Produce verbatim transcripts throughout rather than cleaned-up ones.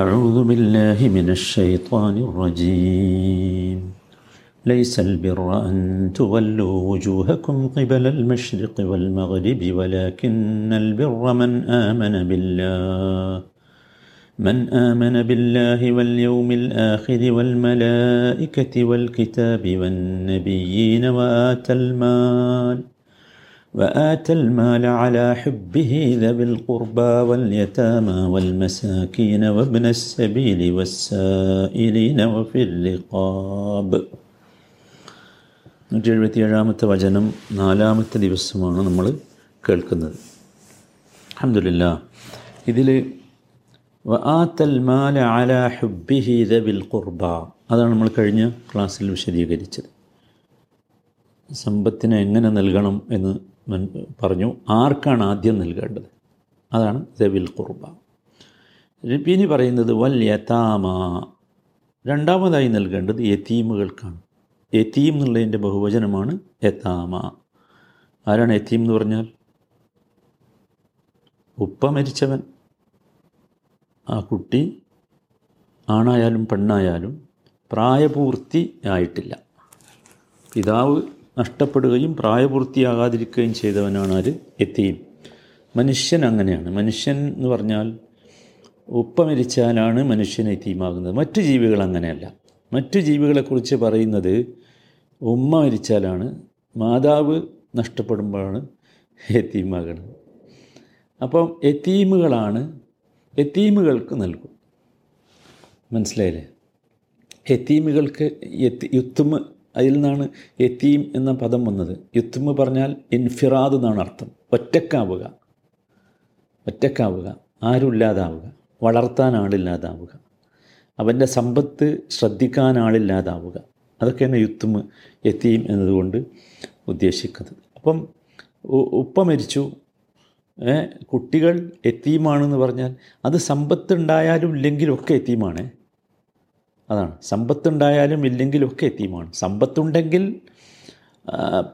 أعوذ بالله من الشيطان الرجيم ليس البر أن تولوا وجوهكم قبل المشرق والمغرب ولكن البر من آمن بالله من آمن بالله واليوم الآخر والملائكة والكتاب والنبيين وآتى المال وآتى المال على حبه ذوي القربى واليتامى والمساكين وابن السبيل والسائلين وفي الرقاب. നൂറ്റി എഴുപത്തിയേഴാമത്തെ വചനം നാലാമത്തെ ദിവസമാണ് നമ്മൾ കേൾക്കുന്നത്. അൽഹംദുലില്ലാഹ്. ഇതിൽ വആത്തൽമാല അലാ ഹുബ്ബിഹി ദബിൽ ഖുർബ, അതാണ് നമ്മൾ കഴിഞ്ഞ ക്ലാസ്സിൽ വിശദീകരിച്ചത്. സമ്പത്തിനെ എങ്ങനെ നൽകണം എന്ന് പറഞ്ഞു. ആർക്കാണ് ആദ്യം നൽകേണ്ടത്? അതാണ് ദബിൽ ഖുർബ. പിന്നെ പറയുന്നത് വൽ യതാമ, രണ്ടാമതായി നൽകേണ്ടത് യതീമുകൾക്കാണ്. യതീം എന്നുള്ളതിൻ്റെ ബഹുവചനമാണ് യതാമ. ആരാണ് യതീം എന്ന് പറഞ്ഞാൽ? ഉപ്പ മരിച്ചവൻ. ആ കുട്ടി ആണായാലും പെണ്ണായാലും പ്രായപൂർത്തി ആയിട്ടില്ല. പിതാവ് നഷ്ടപ്പെടുകയും പ്രായപൂർത്തിയാകാതിരിക്കുകയും ചെയ്തവനാണ് ആര്? യതീം. മനുഷ്യൻ അങ്ങനെയാണ്. മനുഷ്യൻ എന്ന് പറഞ്ഞാൽ ഉപ്പ മരിച്ചാലാണ് മനുഷ്യൻ യതീമാകുന്നത്. മറ്റു ജീവികൾ അങ്ങനെയല്ല. മറ്റു ജീവികളെക്കുറിച്ച് പറയുന്നത് ഉമ്മ മരിച്ചാലാണ്, മാതാവ് നഷ്ടപ്പെടുമ്പോഴാണ് യതീമാകുന്നത്. അപ്പം യതീമുകളാണ്, യതീമുകൾക്ക് നൽകും. മനസ്സിലായില്ലേ? യതീമുകൾക്ക് യുത്തുമ്, അതിൽ നിന്നാണ് യതീം എന്ന പദം വന്നത്. യുത്തുമ് പറഞ്ഞാൽ ഇൻഫിറാദ് എന്നാണ് അർത്ഥം. ഒറ്റക്കാവുക, ഒറ്റക്കാവുക, ആരുമില്ലാതാവുക, വളർത്താൻ ആളില്ലാതാവുക, അവൻ്റെ സമ്പത്ത് ശ്രദ്ധിക്കാൻ ആളില്ലാതാവുക. അതൊക്കെയാണ് യുത്തുമ്, യതീം എന്നതുകൊണ്ട് ഉദ്ദേശിക്കുന്നത്. അപ്പം ഉപ്പ മരിച്ചു, കുട്ടികൾ യതീമാണെന്ന് പറഞ്ഞാൽ അത് സമ്പത്തുണ്ടായാലും ഇല്ലെങ്കിലൊക്കെ യതീമാണ്. അതാണ്, സമ്പത്തുണ്ടായാലും ഇല്ലെങ്കിലൊക്കെ യതീമാണ്. സമ്പത്തുണ്ടെങ്കിൽ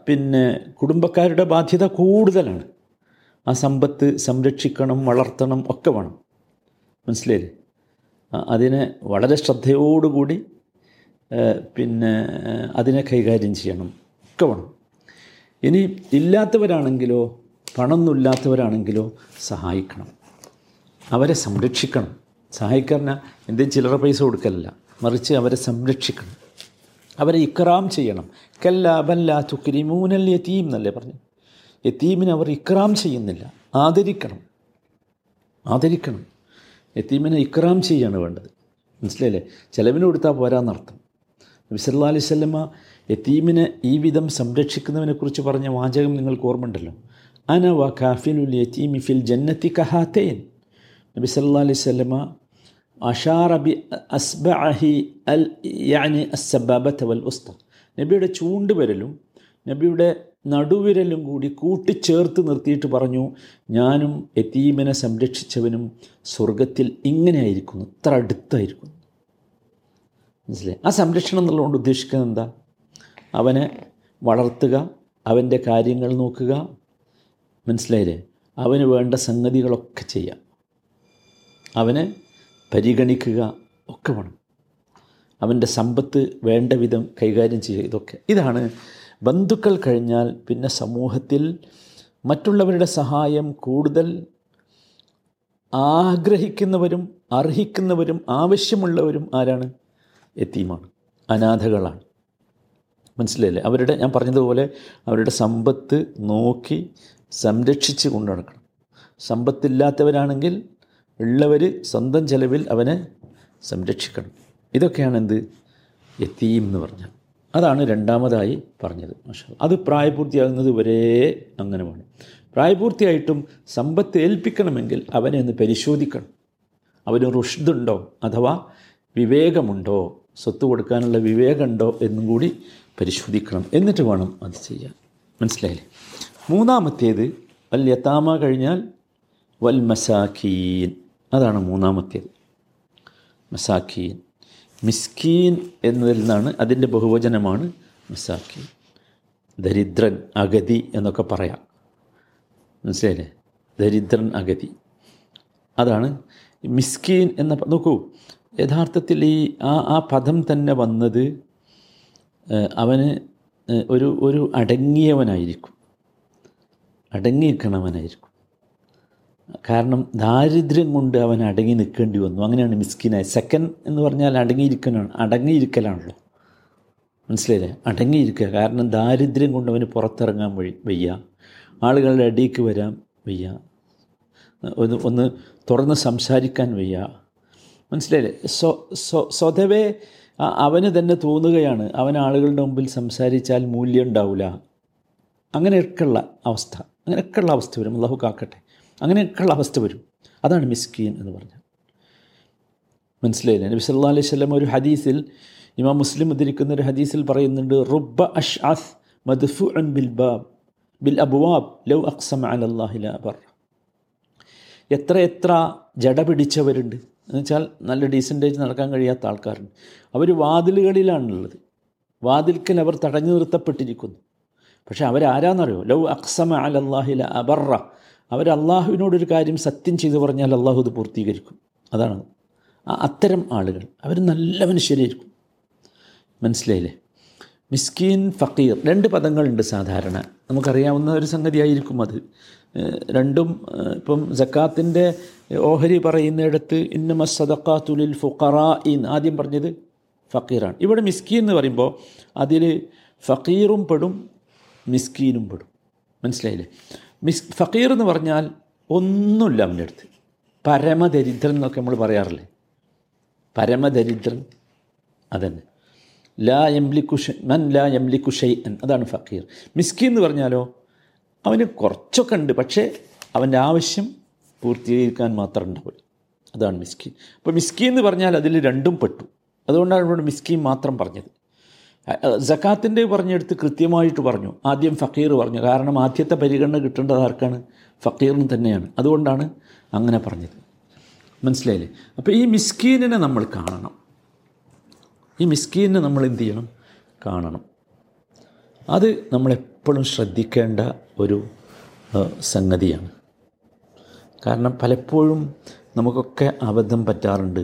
പിന്നെ കുടുംബക്കാരുടെ ബാധ്യത കൂടുതലാണ്. ആ സമ്പത്ത് സംരക്ഷിക്കണം, വളർത്തണം, ഒക്കെ വേണം. മനസ്സിലായില്ലേ? അതിനെ വളരെ ശ്രദ്ധയോടുകൂടി പിന്നെ അതിനെ കൈകാര്യം ചെയ്യണം, ഒക്കെ വേണം. ഇനി ഇല്ലാത്തവരാണെങ്കിലോ, പണമൊന്നുമില്ലാത്തവരാണെങ്കിലോ സഹായിക്കണം, അവരെ സംരക്ഷിക്കണം. സഹായിക്കാരനാ എന്തെങ്കിലും ചില്ലറ പൈസ കൊടുക്കലല്ല, മറിച്ച് അവരെ സംരക്ഷിക്കണം, അവരെ ഇക്റാം ചെയ്യണം. കല്ലാ ബല്ലാ തുക്രിമൂനൽ യതീം എന്നല്ലേ പറഞ്ഞു. യതീമിനെ അവർ ഇക്റാം ചെയ്യുന്നില്ല, ആദരിക്കണം, ആദരിക്കണം. യതീമിനെ ഇക്റാം ചെയ്യുകയാണ് വേണ്ടത്. മനസ്സിലായില്ലേ? ചിലവിന് കൊടുത്താൽ പോരാന്നർത്ഥം. നബി സല്ലല്ലാഹു അലൈഹി വസല്ലമ യതീമിനെ ഈ വിധം സംരക്ഷിക്കുന്നതിനെക്കുറിച്ച് പറഞ്ഞ വാചകം നിങ്ങൾക്ക് ഓർമ്മയുണ്ടല്ലോ. അന വ കാഫിലുൽ യതീമി ഫിൽ ജന്നത്തി കഹാതൈൻ. നബി സല്ലല്ലാഹു അലൈഹി വസല്ലമ അഷാറ ബി അസ്ബഅഹി അൽ യഅനി അസ്സബാബത വൽ ഉസ്ത, നബിയുടെ ചൂണ്ടുവിരലും നബിയുടെ നടുവിരലും കൂടി കൂട്ടിച്ചേർത്ത് നിർത്തിയിട്ട് പറഞ്ഞു, ഞാനും യതീമിനെ സംരക്ഷിച്ചവനും സ്വർഗത്തിൽ ഇങ്ങനെയായിരിക്കുന്നു, ഇത്ര അടുത്തായിരിക്കുന്നു. മനസ്സിലായി? ആ സംരക്ഷണം എന്നുള്ളതുകൊണ്ട് ഉദ്ദേശിക്കുന്നത് എന്താ? അവനെ വളർത്തുക, അവൻ്റെ കാര്യങ്ങൾ നോക്കുക, മനസ്സിലായില്ലേ? അവന് വേണ്ട സംഗതികളൊക്കെ ചെയ്യാം, അവനെ പരിഗണിക്കുക, ഒക്കെ വേണം. അവൻ്റെ സമ്പത്ത് വേണ്ട വിധം കൈകാര്യം ചെയ്യുക, ഇതൊക്കെ. ഇതാണ് ബന്ധുക്കൾ കഴിഞ്ഞാൽ പിന്നെ സമൂഹത്തിൽ മറ്റുള്ളവരുടെ സഹായം കൂടുതൽ ആഗ്രഹിക്കുന്നവരും അർഹിക്കുന്നവരും ആവശ്യമുള്ളവരും ആരാണ്? യതീമാണ്, അനാഥകളാണ്. മനസ്സിലായില്ലേ? അവരുടെ, ഞാൻ പറഞ്ഞതുപോലെ, അവരുടെ സമ്പത്ത് നോക്കി സംരക്ഷിച്ച് കൊണ്ടു നടക്കണം. സമ്പത്തില്ലാത്തവരാണെങ്കിൽ ഉള്ളവർ സ്വന്തം ചെലവിൽ അവനെ സംരക്ഷിക്കണം. ഇതൊക്കെയാണ് എന്ത്? യതീം എന്ന് പറഞ്ഞാൽ. അതാണ് രണ്ടാമതായി പറഞ്ഞത്. മാഷാ അല്ലാഹ്. അത് പ്രായപൂർത്തിയാകുന്നത് വരെ അങ്ങനെ വേണം. പ്രായപൂർത്തിയായിട്ടും സമ്പത്ത് ഏൽപ്പിക്കണമെങ്കിൽ അവനെ ഒന്ന് പരിശോധിക്കണം. അവന് റുഷ്ദുണ്ടോ, അഥവാ വിവേകമുണ്ടോ, സ്വത്ത് കൊടുക്കാനുള്ള വിവേകമുണ്ടോ എന്നും കൂടി പരിശോധിക്കണം. എന്നിട്ട് വേണം അത് ചെയ്യാൻ. മനസ്സിലായില്ലേ? മൂന്നാമത്തേത് വൽ യതാമ കഴിഞ്ഞാൽ വൽ മസാക്കീൻ, അതാണ് മൂന്നാമത്തേത്. മസാക്കീൻ, മിസ്കീൻ എന്നതിൽ നിന്നാണ്, അതിൻ്റെ ബഹുവചനമാണ് മസാക്കീൻ. ദരിദ്രൻ, അഗതി എന്നൊക്കെ പറയാം. മനസ്സിലായില്ലേ? ദരിദ്രൻ, അഗതി, അതാണ് മിസ്കീൻ എന്ന നോക്കൂ, യഥാർത്ഥത്തിൽ ഈ ആ ആ പദം തന്നെ വന്നത് അവന് ഒരു ഒരു അടങ്ങിയവനായിരിക്കും, അടങ്ങിയിരിക്കണവനായിരിക്കും. കാരണം ദാരിദ്ര്യം കൊണ്ട് അവൻ അടങ്ങി നിൽക്കേണ്ടി വന്നു. അങ്ങനെയാണ് മിസ്കീനായ. സെക്കൻഡ് എന്ന് പറഞ്ഞാൽ അടങ്ങിയിരിക്കലാണ്, അടങ്ങിയിരിക്കലാണല്ലോ, മനസ്സിലായില്ലേ? അടങ്ങിയിരിക്കുക. കാരണം ദാരിദ്ര്യം കൊണ്ട് അവന് പുറത്തിറങ്ങാൻ വഴി വയ്യ, ആളുകളുടെ അടിയിലേക്ക് വരാൻ വയ്യ, ഒന്ന് ഒന്ന് തുറന്ന് സംസാരിക്കാൻ വയ്യ, മനസ്സിലായില്ലേ? സ്വ സ്വ സ്വതവേ അവന് തന്നെ തോന്നുകയാണ് അവൻ ആളുകളുടെ മുമ്പിൽ സംസാരിച്ചാൽ മൂല്യം ഉണ്ടാവില്ല. അങ്ങനെയൊക്കെയുള്ള അവസ്ഥ, അങ്ങനെയൊക്കെയുള്ള അവസ്ഥ വരും. അള്ളാഹു കാക്കട്ടെ, അങ്ങനെയൊക്കെയുള്ള അവസ്ഥ വരും. അതാണ് മിസ്കീൻ എന്ന് പറഞ്ഞാൽ, മനസ്സിലായില്ലേ? നബി സല്ലല്ലാഹു അലൈഹി വസല്ലം ഒരു ഹദീസിൽ, ഇമാം മുസ്ലിം ഉദ്ധരിക്കുന്ന ഒരു ഹദീസിൽ പറയുന്നുണ്ട്, റുബ്ബ അശ്അസ് മദ്ഫുഉൻ ബിൽ ബാബ് ബിൽ അബ്വാബ് ലൗ അഖ്സമ അലല്ലാഹി ലാ ബർ. എത്ര എത്ര ജട പിടിച്ചവരുണ്ട് എന്ന് വെച്ചാൽ നല്ല ഡീസൻ്റേജ് നടക്കാൻ കഴിയാത്ത ആൾക്കാരുണ്ട്. അവർ വാതിലുകളിലാണുള്ളത്, വാതിൽക്കൽ അവർ തടഞ്ഞു നിർത്തപ്പെട്ടിരിക്കുന്നു. പക്ഷേ അവരാരാന്നറിയോ? ലൗ അഖ്സമ അലല്ലാഹി ലാ ബർ. അവർ അള്ളാഹുവിനോടൊരു കാര്യം സത്യം ചെയ്തു പറഞ്ഞാൽ അള്ളാഹു ഇത് പൂർത്തീകരിക്കും. അതാണ് അത്തരം ആളുകൾ. അവർ നല്ല മനുഷ്യരായിരിക്കും, മനസ്സിലായില്ലേ? മിസ്കീൻ, ഫക്കീർ, രണ്ട് പദങ്ങളുണ്ട് സാധാരണ, നമുക്കറിയാവുന്ന ഒരു സംഗതിയായിരിക്കും അത്. രണ്ടും ഇപ്പം സക്കാത്തിൻ്റെ ഓഹരി പറയുന്നിടത്ത് ഇന്നമ സദഖാതു ലിൽ ഫുഖറാ എന്ന് ആദ്യം പറഞ്ഞത് ഫക്കീറാണ്. ഇവിടെ മിസ്കീൻ എന്ന് പറയുമ്പോൾ അതിൽ ഫക്കീറും പെടും മിസ്കീനും പെടും, മനസ്സിലായില്ലേ? മിസ് ഫക്കീർ എന്ന് പറഞ്ഞാൽ ഒന്നുമില്ല അവൻ്റെ അടുത്ത്, പരമദരിദ്രൻ എന്നൊക്കെ നമ്മൾ പറയാറില്ലേ, പരമദരിദ്രൻ. അതന്നെ, ലാ യംലിക്കു ഷൈ മൻ ലാ യംലിക്കു ഷൈഅൻ, അതാണ് ഫക്കീർ. മിസ്കീൻ എന്ന് പറഞ്ഞാലോ അവന് കുറച്ചൊക്കെ ഉണ്ട്, പക്ഷേ അവൻ്റെ ആവശ്യം പൂർത്തീകരിക്കാൻ മാത്രം ഉണ്ടാവില്ല. അതാണ് മിസ്കീൻ. അപ്പോൾ മിസ്കീൻ എന്ന് പറഞ്ഞാൽ അതിൽ രണ്ടും പെട്ടു. അതുകൊണ്ടാണ് ഇവിടെ മിസ്കീൻ മാത്രം പറഞ്ഞത്. സക്കാത്തിൻ്റെ പറഞ്ഞെടുത്ത് കൃത്യമായിട്ട് പറഞ്ഞു, ആദ്യം ഫക്കീർ പറഞ്ഞു. കാരണം ആദ്യത്തെ പരിഗണന കിട്ടേണ്ടത് ആർക്കാണ്? ഫക്കീറിന് തന്നെയാണ്. അതുകൊണ്ടാണ് അങ്ങനെ പറഞ്ഞത്, മനസ്സിലായില്ലേ? അപ്പോൾ ഈ മിസ്കീനിനെ നമ്മൾ കാണണം, ഈ മിസ്കീനിനെ നമ്മൾ എന്ത് ചെയ്യണം? കാണണം. അത് നമ്മളെപ്പോഴും ശ്രദ്ധിക്കേണ്ട ഒരു സംഗതിയാണ്. കാരണം പലപ്പോഴും നമുക്കൊക്കെ അബദ്ധം പറ്റാറുണ്ട്.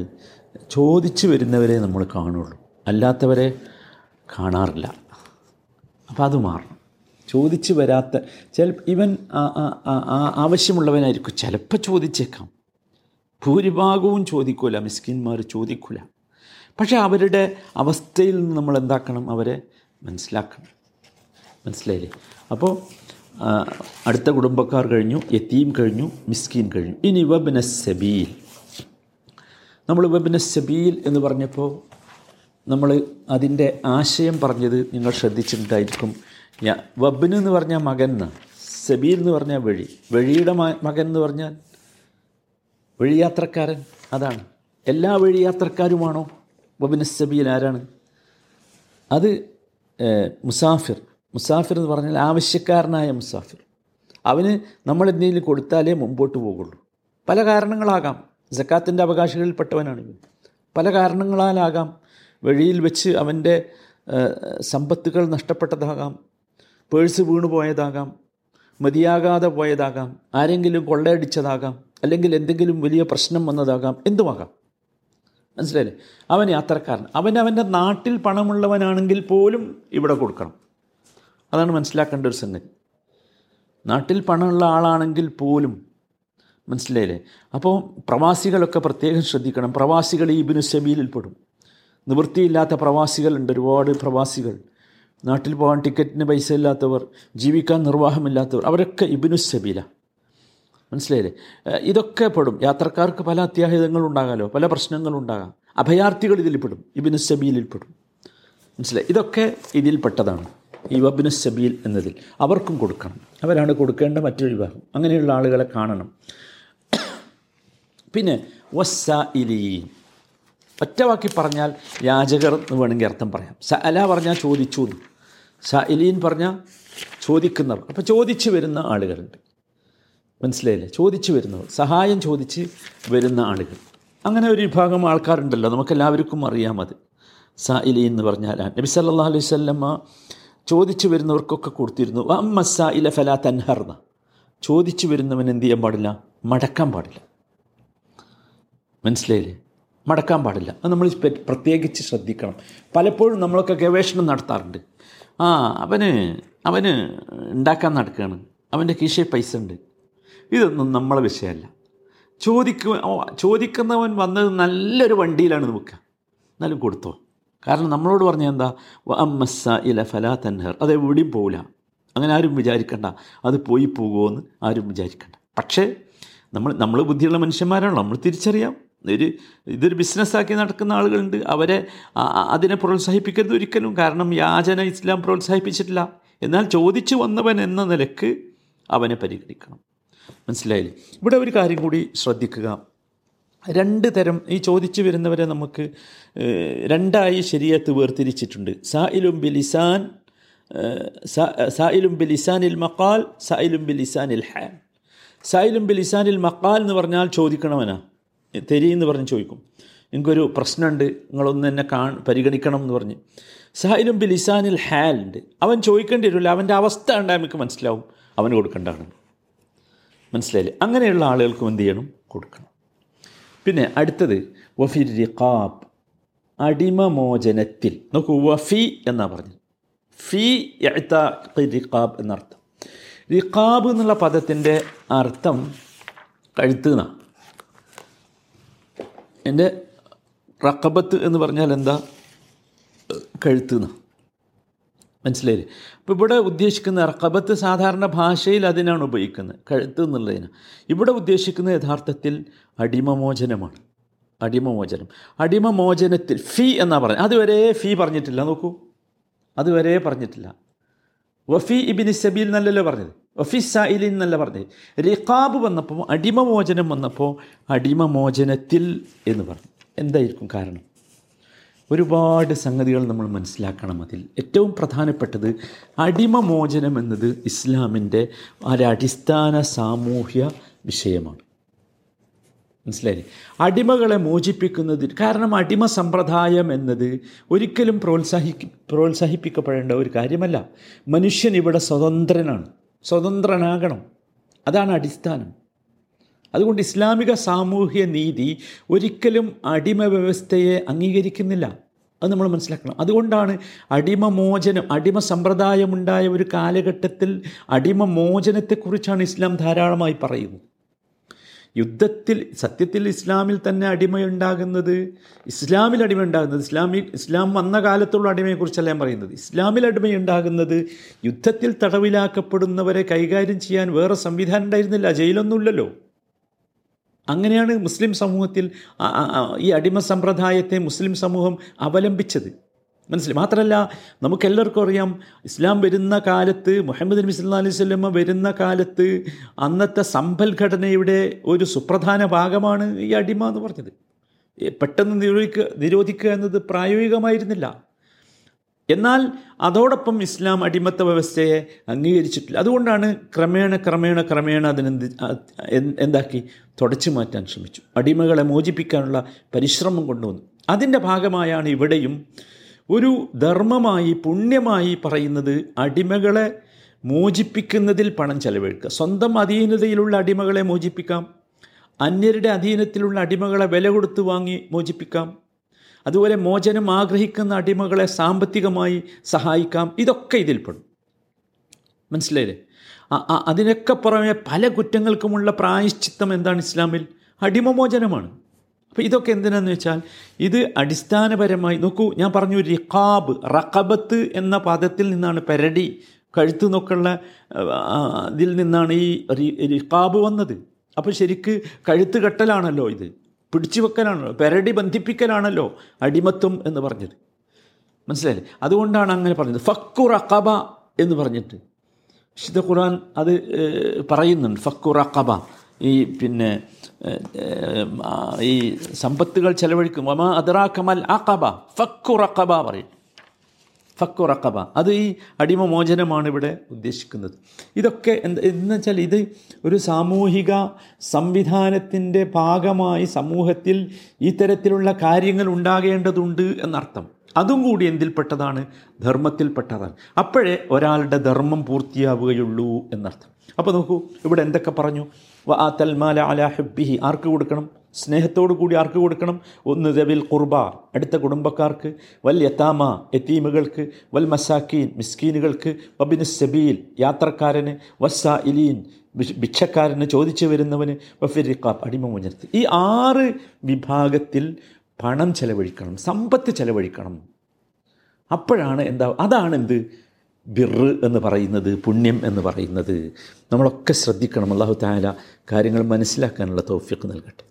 ചോദിച്ചു വരുന്നവരെ നമ്മൾ കാണുള്ളൂ, അല്ലാത്തവരെ കാണാറില്ല. അപ്പോൾ അത് മാറണം. ചോദിച്ച് വരാത്ത ചില ഇവൻ ആവശ്യമുള്ളവനായിരിക്കും, ചിലപ്പോൾ ചോദിച്ചേക്കാം. ഭൂരിഭാഗവും ചോദിക്കൂല, മിസ്കിന്മാർ ചോദിക്കില്ല. പക്ഷേ അവരുടെ അവസ്ഥയിൽ നിന്ന് നമ്മൾ എന്താക്കണം? അവരെ മനസ്സിലാക്കണം, മനസ്സിലായില്ലേ? അപ്പോൾ അടുത്ത കുടുംബക്കാർ കഴിഞ്ഞു, യതീം കഴിഞ്ഞു, മിസ്കിൻ കഴിഞ്ഞു. ഇനി വബ്ന സബീൽ. നമ്മൾ വബ്ന സബീൽ എന്ന് പറഞ്ഞപ്പോൾ നമ്മൾ അതിൻ്റെ ആശയം പറഞ്ഞത് നിങ്ങൾ ശ്രദ്ധിച്ചിട്ടുണ്ടായിരിക്കും. ഞാൻ വബ്ന് എന്ന് പറഞ്ഞാൽ മകൻ എന്നാണ്, സബീൽ എന്ന് പറഞ്ഞാൽ വഴി, വഴിയുടെ മകൻ എന്ന് പറഞ്ഞാൽ വഴിയാത്രക്കാരൻ. അതാണ്. എല്ലാ വഴിയാത്രക്കാരുമാണോ? വബ്ന സബീൽ ആരാണ്? അത് മുസാഫിർ. മുസാഫിർ എന്ന് പറഞ്ഞാൽ ആവശ്യക്കാരനായ മുസാഫിർ. അവന് നമ്മൾ എന്തെങ്കിലും കൊടുത്താലേ മുമ്പോട്ട് പോകുള്ളൂ. പല കാരണങ്ങളാകാം. സക്കാത്തിൻ്റെ അവകാശികളിൽപ്പെട്ടവനാണ് ഇവൻ. പല കാരണങ്ങളാലാകാം. വഴിയിൽ വെച്ച് അവൻ്റെ സമ്പത്തുകൾ നഷ്ടപ്പെട്ടതാകാം, പേഴ്സ് വീണു പോയതാകാം, മതിയാകാതെ പോയതാകാം, ആരെങ്കിലും കൊള്ളയടിച്ചതാകാം, അല്ലെങ്കിൽ എന്തെങ്കിലും വലിയ പ്രശ്നം വന്നതാകാം, എന്തുമാകാം, മനസ്സിലായില്ലേ? അവൻ യാത്രക്കാരൻ. അവൻ അവൻ്റെ നാട്ടിൽ പണമുള്ളവനാണെങ്കിൽ പോലും ഇവിടെ കൊടുക്കണം. അതാണ് മനസ്സിലാക്കേണ്ട ഒരു സംഗതി. നാട്ടിൽ പണമുള്ള ആളാണെങ്കിൽ പോലും, മനസ്സിലായില്ലേ? അപ്പോൾ പ്രവാസികളൊക്കെ പ്രത്യേകം ശ്രദ്ധിക്കണം. പ്രവാസികൾ ഈ ഇബ്നു സബീലിൽപ്പെടും. നിവൃത്തിയില്ലാത്ത പ്രവാസികളുണ്ട്, ഒരുപാട് പ്രവാസികൾ, നാട്ടിൽ പോകാൻ ടിക്കറ്റിന് പൈസ ഇല്ലാത്തവർ, ജീവിക്കാൻ നിർവാഹമില്ലാത്തവർ, അവരൊക്കെ ഇബ്നു സബീല, മനസ്സിലായില്ലേ? ഇതൊക്കെ പെടും. യാത്രക്കാർക്ക് പല അത്യാഹിതങ്ങളുണ്ടാകാമല്ലോ, പല പ്രശ്നങ്ങളുണ്ടാകാം. അഭയാർത്ഥികൾ ഇതിൽപ്പെടും, ഇബ്നു സബീലിൽപ്പെടും, മനസ്സിലായി? ഇതൊക്കെ ഇതിൽപ്പെട്ടതാണ് ഈ വബ്നു സബീൽ എന്നതിൽ. അവർക്കും കൊടുക്കണം. അവരാണ് കൊടുക്കേണ്ട മറ്റൊരു വിഭാഗം. അങ്ങനെയുള്ള ആളുകളെ കാണണം. പിന്നെ വസ്സായിലീൻ, ഒറ്റവാക്കി പറഞ്ഞാൽ യാചകർ എന്ന് വേണമെങ്കിൽ അർത്ഥം പറയാം. സഅല പറഞ്ഞാൽ ചോദിച്ചു, സഅലീൻ പറഞ്ഞാൽ ചോദിക്കുന്നവർ. അപ്പോൾ ചോദിച്ചു വരുന്ന ആളുകളുണ്ട്, മനസ്സിലായില്ലേ? ചോദിച്ചു വരുന്നവർ, സഹായം ചോദിച്ച് വരുന്ന ആളുകൾ. അങ്ങനെ ഒരു വിഭാഗം ആൾക്കാരുണ്ടല്ലോ, നമുക്കെല്ലാവർക്കും അറിയാം. അത് സഅലീൻ എന്ന് പറഞ്ഞാൽ നബി സല്ലല്ലാഹു അലൈഹി വസല്ലമ ചോദിച്ചു വരുന്നവർക്കൊക്കെ കൊടുത്തിരുന്നു. അമ്മ സഅല ഫലാ തൻഹർന, ചോദിച്ചു വരുന്നവൻ എന്ത് ചെയ്യാൻ പാടില്ല? മടക്കാൻ പാടില്ല. മനസ്സിലായില്ലേ? മടക്കാൻ പാടില്ല. അത് നമ്മൾ പ്രത്യേകിച്ച് ശ്രദ്ധിക്കണം. പലപ്പോഴും നമ്മളൊക്കെ ഗവേഷണം നടത്താറുണ്ട്. ആ അവന് അവന് ഉണ്ടാക്കാൻ നടക്കുകയാണ്, അവൻ്റെ കീശയിൽ പൈസ ഉണ്ട്, ഇതൊന്നും നമ്മളെ വിഷയമല്ല. ചോദിക്കുക ചോദിക്കുന്നവൻ വന്നത് നല്ലൊരു വണ്ടിയിലാണ് നമുക്ക്, എന്നാലും കൊടുത്തോ. കാരണം നമ്മളോട് പറഞ്ഞ എന്താ, അമ്മസ ഇല ഫലാ തൻഹർ, അത് എവിടെയും പോകില്ല. അങ്ങനെ ആരും വിചാരിക്കണ്ട, അത് പോയി പോകുമോയെന്ന് ആരും വിചാരിക്കണ്ട. പക്ഷേ നമ്മൾ നമ്മൾ ബുദ്ധിയുള്ള മനുഷ്യന്മാരാണ്, നമ്മൾ തിരിച്ചറിയാം. ഒരു ഇതൊരു ബിസിനസ്സാക്കി നടക്കുന്ന ആളുകളുണ്ട്, അവരെ അതിനെ പ്രോത്സാഹിപ്പിക്കരുത് ഒരിക്കലും. കാരണം യാചന ഇസ്ലാം പ്രോത്സാഹിപ്പിച്ചിട്ടില്ല. എന്നാൽ ചോദിച്ചു വന്നവൻ എന്ന നിലക്ക് അവനെ പരിഗണിക്കണം. മനസ്സിലായില്ലേ? ഇവിടെ ഒരു കാര്യം കൂടി ശ്രദ്ധിക്കുക. രണ്ട് തരം ഈ ചോദിച്ചു വരുന്നവരെ നമുക്ക് രണ്ടായി ശരീഅത്ത് വേർതിരിച്ചിട്ടുണ്ട്. സാഇലും ബിലിസാൻ സാഇലും ബിലിസാനിൽ മഖാൽ, സാഇലും ബിലിസാനിൽ ഹാൽ. സായിലും ബിലിസാനിൽ മക്കാൽ എന്ന് പറഞ്ഞാൽ ചോദിക്കണവനാ, തെരീന്ന് പറഞ്ഞ് ചോദിക്കും, എനിക്കൊരു പ്രശ്നമുണ്ട്, നിങ്ങളൊന്ന് എന്നെ കാ പരിഗണിക്കണം എന്ന് പറഞ്ഞ്. സായിലും ബിലിസാനിൽ ഹാൽ ഉണ്ട്, അവൻ ചോദിക്കേണ്ടി വരില്ല, അവൻ്റെ അവസ്ഥ ഉണ്ടായാൽ നമുക്ക് മനസ്സിലാവും അവന് കൊടുക്കേണ്ടതാണ്. മനസ്സിലായില്ലേ? അങ്ങനെയുള്ള ആളുകൾക്കും എന്ത് ചെയ്യണം? കൊടുക്കണം. പിന്നെ അടുത്തത് വഫി റിഖാബ്, അടിമമോചനത്തിൽ. നോക്കൂ, വഫി എന്നാണ് പറഞ്ഞത്, ഫി ഇഅ്താഖി റിഖാബ് എന്നർത്ഥം. റിഖാബ് എന്നുള്ള പദത്തിൻ്റെ അർത്ഥം കഴുത്ത് എന്നാണ്. എൻ്റെ റഖബത്ത് എന്ന് പറഞ്ഞാൽ എന്താ? കഴുത്ത് എന്നാണ്. മനസ്സിലായില്ലേ? അപ്പോൾ ഇവിടെ ഉദ്ദേശിക്കുന്ന റഖബത്ത് സാധാരണ ഭാഷയിൽ അതിനാണ് ഉപയോഗിക്കുന്നത്, കഴുത്ത് എന്നുള്ളതിന്. ഇവിടെ ഉദ്ദേശിക്കുന്നത് യഥാർത്ഥത്തിൽ അടിമമോചനമാണ്, അടിമമോചനം. അടിമമോചനത്തിൽ ഫീ എന്നാണ് പറഞ്ഞത്. അതുവരെ ഫീ പറഞ്ഞിട്ടില്ല. നോക്കൂ, അതുവരെ പറഞ്ഞിട്ടില്ല. വഫി ഇബിനി സബീൽ എന്നല്ലല്ലോ പറഞ്ഞത്, വഫി സായിലിൻ എന്നല്ല പറഞ്ഞത്. റിഖാബ് വന്നപ്പോൾ, അടിമമോചനം വന്നപ്പോൾ അടിമമോചനത്തിൽ എന്ന് പറഞ്ഞു. എന്തായിരിക്കും കാരണം? ഒരുപാട് സംഗതികൾ നമ്മൾ മനസ്സിലാക്കണം. അതിൽ ഏറ്റവും പ്രധാനപ്പെട്ടത് അടിമമോചനം എന്നത് ഇസ്ലാമിൻ്റെ ഒരടിസ്ഥാന സാമൂഹ്യ വിഷയമാണ്. മനസ്സിലായില്ലേ? അടിമകളെ മോചിപ്പിക്കുന്നതിന് കാരണം അടിമ സമ്പ്രദായം എന്നത് ഒരിക്കലും പ്രോത്സാഹിക്ക പ്രോത്സാഹിപ്പിക്കപ്പെടേണ്ട ഒരു കാര്യമല്ല. മനുഷ്യൻ ഇവിടെ സ്വതന്ത്രനാണ്, സ്വതന്ത്രനാകണം, അതാണ് അടിസ്ഥാനം. അതുകൊണ്ട് ഇസ്ലാമിക സാമൂഹ്യ നീതി ഒരിക്കലും അടിമ വ്യവസ്ഥയെ അംഗീകരിക്കുന്നില്ല. അത് നമ്മൾ മനസ്സിലാക്കണം. അതുകൊണ്ടാണ് അടിമമോചനം, അടിമ സമ്പ്രദായമുണ്ടായ ഒരു കാലഘട്ടത്തിൽ അടിമമോചനത്തെക്കുറിച്ചാണ് ഇസ്ലാം ധാരാളമായി പറയുന്നത്. യുദ്ധത്തിൽ സത്യത്തിൽ ഇസ്ലാമിൽ തന്നെ അടിമയുണ്ടാകുന്നത്, ഇസ്ലാമിൽ അടിമയുണ്ടാകുന്നത് ഇസ്ലാമിൽ ഇസ്ലാം വന്ന കാലത്തുള്ള അടിമയെക്കുറിച്ചല്ല ഞാൻ പറയുന്നത്. ഇസ്ലാമിൽ അടിമയുണ്ടാകുന്നത് യുദ്ധത്തിൽ തടവിലാക്കപ്പെടുന്നവരെ കൈകാര്യം ചെയ്യാൻ വേറെ സംവിധാനം ഉണ്ടായിരുന്നില്ല, ജയിലൊന്നുമില്ലല്ലോ. അങ്ങനെയാണ് മുസ്ലിം സമൂഹത്തിൽ ഈ അടിമ സമ്പ്രദായത്തെ മുസ്ലിം സമൂഹം അവലംബിച്ചത്. മനസ്സിലായി? മാത്രമല്ല, നമുക്കെല്ലാവർക്കും അറിയാം, ഇസ്ലാം വരുന്ന കാലത്ത്, മുഹമ്മദ് നബി സല്ലല്ലാഹു അലൈഹി വസല്ലം വരുന്ന കാലത്ത് അന്നത്തെ സമ്പൽഘടനയുടെ ഒരു സുപ്രധാന ഭാഗമാണ് ഈ അടിമ എന്ന് പറഞ്ഞത്. പെട്ടെന്ന് നിരോധിക്കുക നിരോധിക്കുക എന്നത് പ്രായോഗികമായിരുന്നില്ല. എന്നാൽ അതോടൊപ്പം ഇസ്ലാം അടിമത്ത വ്യവസ്ഥയെ അംഗീകരിച്ചിട്ടില്ല. അതുകൊണ്ടാണ് ക്രമേണ ക്രമേണ ക്രമേണ അതിനെന്ത് എന്താക്കി തുടച്ചു മാറ്റാൻ ശ്രമിച്ചു, അടിമകളെ മോചിപ്പിക്കാനുള്ള പരിശ്രമം കൊണ്ടുവന്നു. അതിൻ്റെ ഭാഗമായാണ് ഇവിടെയും ഒരു ധർമ്മമായി പുണ്യമായി പറയുന്നത് അടിമകളെ മോചിപ്പിക്കുന്നതിൽ പണം ചെലവഴിക്കുക. സ്വന്തം അധീനതയിലുള്ള അടിമകളെ മോചിപ്പിക്കാം, അന്യരുടെ അധീനത്തിലുള്ള അടിമകളെ വില കൊടുത്ത് വാങ്ങി മോചിപ്പിക്കാം, അതുപോലെ മോചനം ആഗ്രഹിക്കുന്ന അടിമകളെ സാമ്പത്തികമായി സഹായിക്കാം. ഇതൊക്കെ ഇതിൽപ്പെടും. മനസ്സിലായില്ലേ? അതിനൊക്കെ പുറമെ പല കുറ്റങ്ങൾക്കുമുള്ള പ്രായശ്ചിത്തം എന്താണ് ഇസ്ലാമിൽ? അടിമമോചനമാണ്. അപ്പോൾ ഇതൊക്കെ എന്തിനാന്ന് വെച്ചാൽ ഇത് അടിസ്ഥാനപരമായി നോക്കൂ, ഞാൻ പറഞ്ഞു റിഖാബ്, റഖബത്ത് എന്ന പദത്തിൽ നിന്നാണ് പെരടി, കഴുത്ത് നോക്കുള്ള ഇതിൽ നിന്നാണ് ഈ റിഖാബ് വന്നത്. അപ്പോൾ ശരിക്ക് കഴുത്ത് കെട്ടലാണല്ലോ, ഇത് പിടിച്ചു വെക്കലാണല്ലോ, പെരടി ബന്ധിപ്പിക്കലാണല്ലോ അടിമത്വം എന്ന് പറഞ്ഞത്. മനസ്സിലായില്ലേ? അതുകൊണ്ടാണ് അങ്ങനെ പറഞ്ഞത്. ഫക്കു റഖബ എന്ന് പറഞ്ഞിട്ട് വിശുദ്ധ ഖുർആൻ അത് പറയുന്നുണ്ട്. ഫക്കു റഖബ, ഈ പിന്നെ ഈ സമ്പത്തുകൾ ചെലവഴിക്കും. വമാ അദ്റാകമൽ അഖബ ഫക്കു റഖബ പറയും, ഫക്കു റഖബ. അത് ഈ അടിമമോചനമാണ് ഇവിടെ ഉദ്ദേശിക്കുന്നത്. ഇതൊക്കെ എന്താ എന്ന് വെച്ചാൽ ഇത് ഒരു സാമൂഹിക സംവിധാനത്തിൻ്റെ ഭാഗമായി സമൂഹത്തിൽ ഇത്തരത്തിലുള്ള കാര്യങ്ങൾ ഉണ്ടാകേണ്ടതുണ്ട് എന്നർത്ഥം. അതും കൂടി എന്തിൽപ്പെട്ടതാണ്? ധർമ്മത്തിൽപ്പെട്ടതാണ്. അപ്പോഴേ ഒരാളുടെ ധർമ്മം പൂർത്തിയാവുകയുള്ളൂ എന്നർത്ഥം. അപ്പോൾ നോക്കൂ, ഇവിടെ എന്തൊക്കെ പറഞ്ഞു. വ ആ തൽമാല അലാ ഹബ്ബിഹി, ആർക്ക് കൊടുക്കണം? സ്നേഹത്തോടു കൂടി ആർക്ക് കൊടുക്കണം? ഒന്ന് ദവിൽ ഖുർബ, അടുത്ത കുടുംബക്കാർക്ക്, വൽ യതാമ, യതീമുകൾക്ക്, വൽ മസാക്കീൻ, മിസ്കീനുകൾക്ക്, വബിൻ സബീൽ, യാത്രക്കാരന്, വസ്സായിലീൻ, ഭിക്ഷക്കാരന്, ചോദിച്ചു വരുന്നവന്, വഫിർ റിഖാബ്, അടിമമോചനത്ത്. ഈ ആറ് വിഭാഗത്തിൽ പണം ചെലവഴിക്കണം, സമ്പത്ത് ചെലവഴിക്കണം. അപ്പോഴാണ് എന്താ, അതാണ് എന്ത് ബിറ് എന്ന് പറയുന്നത്, പുണ്യം എന്ന് പറയുന്നത്. നമ്മളൊക്കെ ശ്രദ്ധിക്കണം. അല്ലാഹു തആല കാര്യങ്ങൾ മനസ്സിലാക്കാനുള്ള തൗഫീഖ് നൽകട്ടെ.